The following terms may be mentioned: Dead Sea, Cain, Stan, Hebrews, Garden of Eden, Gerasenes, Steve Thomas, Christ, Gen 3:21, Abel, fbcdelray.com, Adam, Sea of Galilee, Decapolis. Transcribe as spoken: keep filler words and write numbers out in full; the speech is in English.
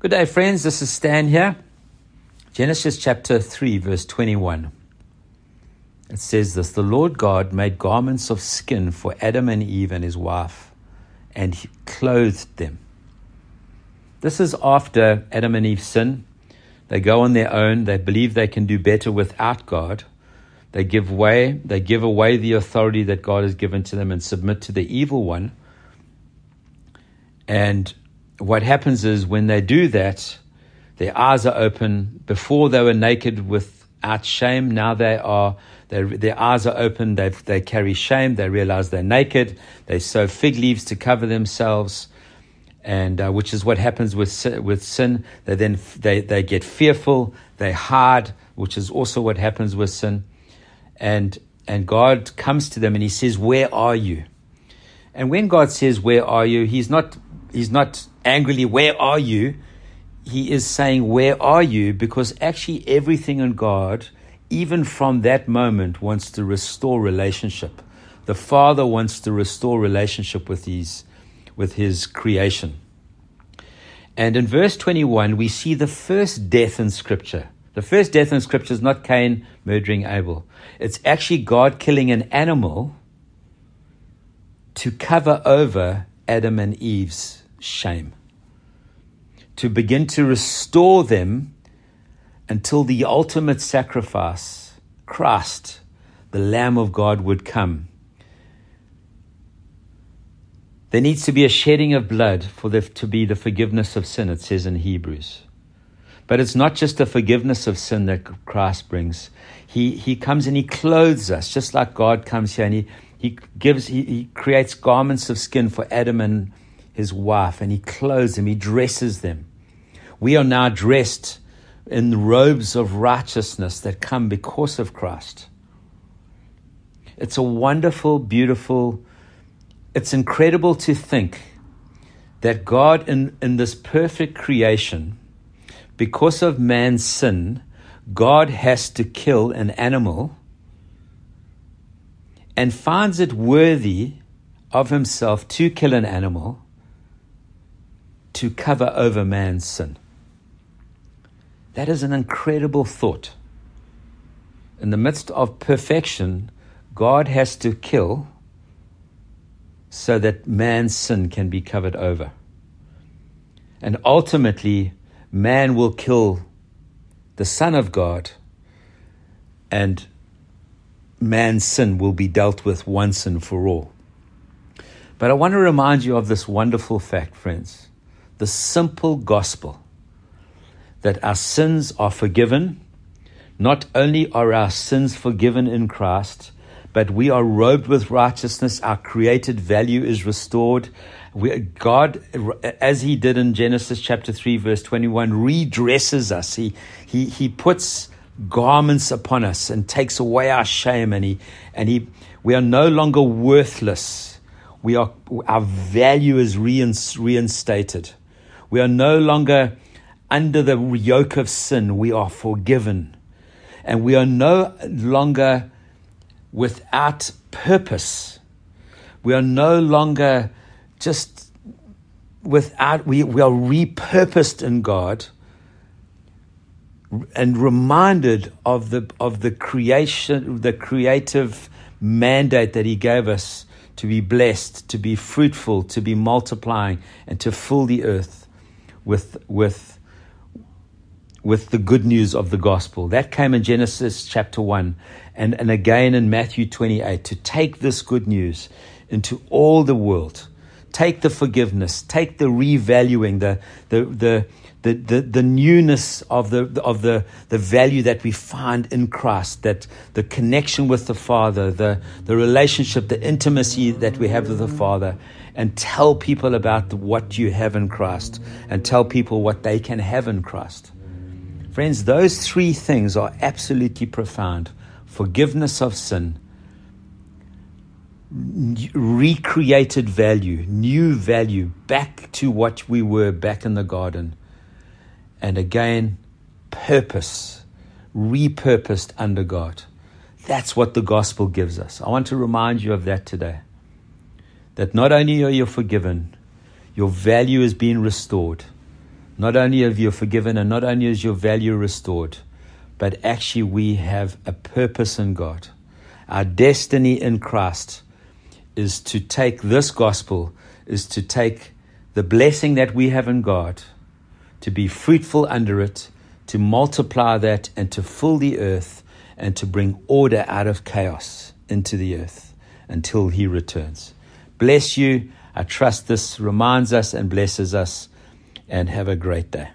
Good day, friends. This is Stan here. Genesis chapter three, verse twenty-one. It says this: The Lord God made garments of skin for Adam and Eve and his wife, and he clothed them. This is after Adam and Eve sin. They go on their own. They believe they can do better without God. They give way. They give away the authority that God has given to them and submit to the evil one. And what happens is when they do that, their eyes are open. Before they were naked without shame, now they are, their eyes are open, they they carry shame, they realize they're naked, they sew fig leaves to cover themselves, and uh, which is what happens with with sin. They then they, they get fearful, they hide, which is also what happens with sin. And and God comes to them and he says, "Where are you?" And when God says, "Where are you?" he's not He's not angrily, "Where are you?" He is saying, "Where are you?" Because actually everything in God, even from that moment, wants to restore relationship. The Father wants to restore relationship with his, with his creation. And in verse twenty-one, we see the first death in Scripture. The first death in Scripture is not Cain murdering Abel. It's actually God killing an animal to cover over Adam and Eve's shame, to begin to restore them until the ultimate sacrifice, Christ, the Lamb of God, would come. There needs to be a shedding of blood for there to be the forgiveness of sin, it says in Hebrews. But it's not just the forgiveness of sin that Christ brings. He he comes and he clothes us, just like God comes here and he He gives. He, he creates garments of skin for Adam and his wife, and he clothes them. He dresses them. We are now dressed in the robes of righteousness that come because of Christ. It's a wonderful, beautiful. It's incredible to think that God, in, in this perfect creation, because of man's sin, God has to kill an animal and finds it worthy of himself to kill an animal to cover over man's sin. That is an incredible thought. In the midst of perfection, God has to kill so that man's sin can be covered over. And ultimately, man will kill the Son of God, and man's sin will be dealt with once and for all. But I want to remind you of this wonderful fact, friends, the simple gospel that our sins are forgiven. Not only are our sins forgiven in Christ, but we are robed with righteousness. Our created value is restored. We, God, as he did in Genesis chapter three, verse twenty-one, redresses us. He, he, he puts garments upon us and takes away our shame, and he and he we are no longer worthless. We are our value is reinstated. We are no longer under the yoke of sin. We are forgiven, and we are no longer without purpose. We are no longer just without we, we are repurposed in God and reminded of the of the creation, the creative mandate that he gave us to be blessed, to be fruitful, to be multiplying, and to fill the earth with with with the good news of the gospel. That came in Genesis chapter one, and, and again in Matthew twenty-eight, to take this good news into all the world. Take the forgiveness, take the revaluing, the the the The, the the newness of the of the the value that we find in Christ, that the connection with the Father, the the relationship, the intimacy that we have with the Father, and tell people about what you have in Christ, and tell people what they can have in Christ. Friends, those three things are absolutely profound: forgiveness of sin, recreated value, new value, back to what we were back in the garden. And again, purpose, repurposed under God. That's what the gospel gives us. I want to remind you of that today. That not only are you forgiven, your value is being restored, Not only have you forgiven, and not only is your value restored, but actually we have a purpose in God. Our destiny in Christ is to take this gospel, is to take the blessing that we have in God, to be fruitful under it, to multiply that and to fill the earth and to bring order out of chaos into the earth until he returns. Bless you. I trust this reminds us and blesses us, and have a great day.